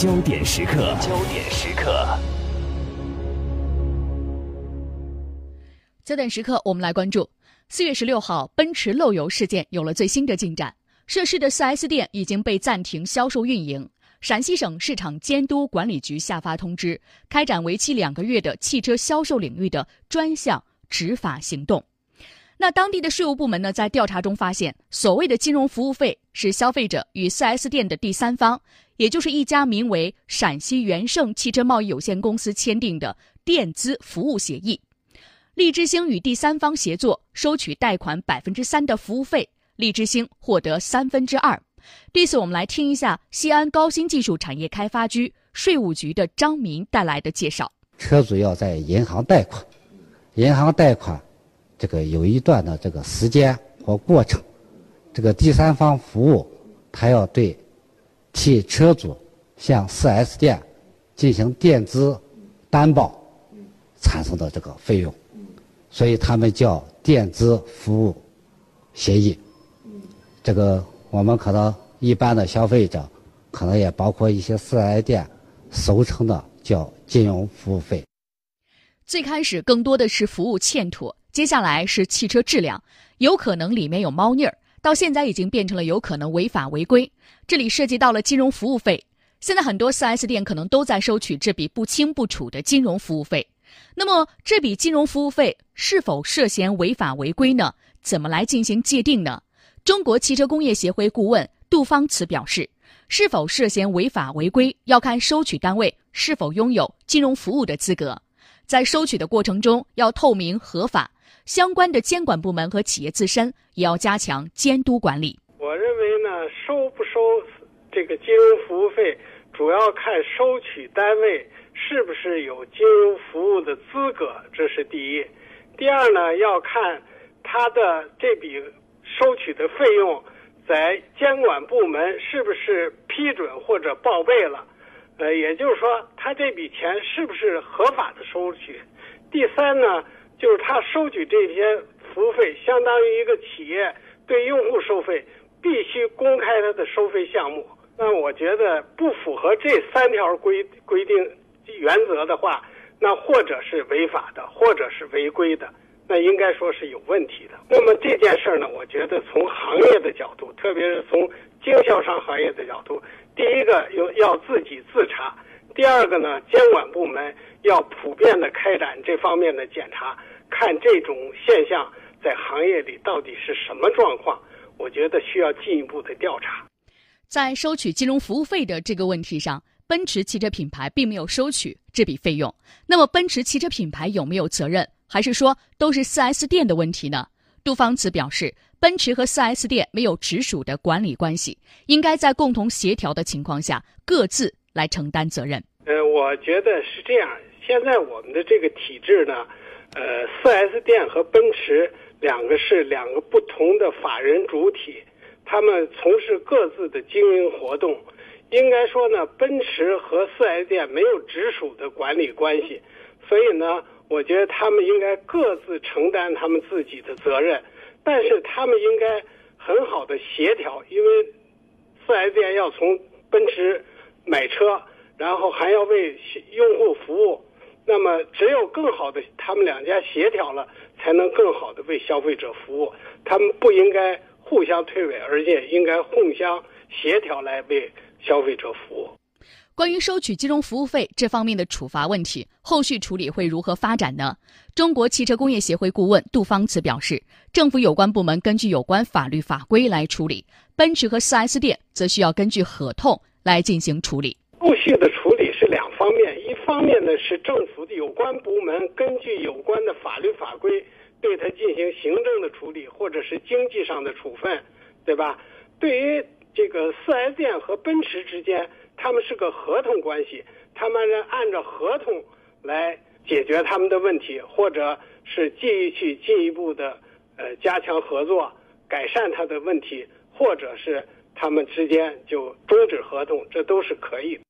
焦点时刻，焦点时刻，焦点时刻，我们来关注4月16号，奔驰漏油事件有了最新的进展。涉事的 4S 店已经被暂停销售运营。陕西省市场监督管理局下发通知，开展为期2个月的汽车销售领域的专项执法行动。那当地的税务部门呢，在调查中发现，所谓的金融服务费是消费者与 4S 店的第三方，也就是一家名为陕西元盛汽车贸易有限公司签订的电资服务协议，利之星与第三方协作收取贷款 3% 的服务费，利之星获得2/3。对此，我们来听一下西安高新技术产业开发区税务局的张民带来的介绍。车主要在银行贷款这个有一段的这个时间和过程，这个第三方服务他要对替车主向 4S 店进行垫资担保产生的这个费用，所以他们叫垫资服务协议。这个我们可能一般的消费者，可能也包括一些 4S 店俗称的叫金融服务费。最开始更多的是服务欠妥，接下来是汽车质量，有可能里面有猫腻儿，到现在已经变成了有可能违法违规。这里涉及到了金融服务费，现在很多 4S 店可能都在收取这笔不清不楚的金融服务费。那么这笔金融服务费是否涉嫌违法违规呢？怎么来进行界定呢？中国汽车工业协会顾问杜芳慈表示，是否涉嫌违法违规要看收取单位是否拥有金融服务的资格，在收取的过程中要透明合法，相关的监管部门和企业自身也要加强监督管理。我认为呢，收不收这个金融服务费，主要看收取单位是不是有金融服务的资格，这是第一。第二呢，要看他的这笔收取的费用在监管部门是不是批准或者报备了，也就是说他这笔钱是不是合法的收取。第三呢，就是他收取这些服务费，相当于一个企业对用户收费，必须公开他的收费项目。那我觉得不符合这3条规定原则的话，那或者是违法的，或者是违规的，那应该说是有问题的。那么这件事呢，我觉得从行业的角度，特别是从经销商行业的角度，第一个要自己自查，第二个呢，监管部门要普遍的开展这方面的检查，看这种现象在行业里到底是什么状况，我觉得需要进一步的调查。在收取金融服务费的这个问题上，奔驰汽车品牌并没有收取这笔费用，那么奔驰汽车品牌有没有责任，还是说都是 4S 店的问题呢？杜芳慈表示，奔驰和 4S 店没有直属的管理关系，应该在共同协调的情况下各自来承担责任。我觉得是这样，现在我们的这个体制呢，4S 店和奔驰两个不同的法人主体，他们从事各自的经营活动，应该说呢，奔驰和 4S 店没有直属的管理关系，所以呢，我觉得他们应该各自承担他们自己的责任，但是他们应该很好的协调，因为 4S 店要从奔驰买车，然后还要为用户服务，那么只有更好的他们两家协调了，才能更好的为消费者服务。他们不应该互相推诿，而且应该互相协调来为消费者服务。关于收取金融服务费这方面的处罚问题，后续处理会如何发展呢？中国汽车工业协会顾问杜芳慈表示，政府有关部门根据有关法律法规来处理，奔驰和 4S 店则需要根据合同来进行处理。后续的处理是2方面，一方面呢，是政府的有关部门根据有关的法律法规对它进行行政的处理，或者是经济上的处分，对吧？对于这个 4S 店和奔驰之间，他们是个合同关系，他们按照合同来解决他们的问题，或者是进一步的加强合作，改善他的问题，或者是他们之间就终止合同，这都是可以的。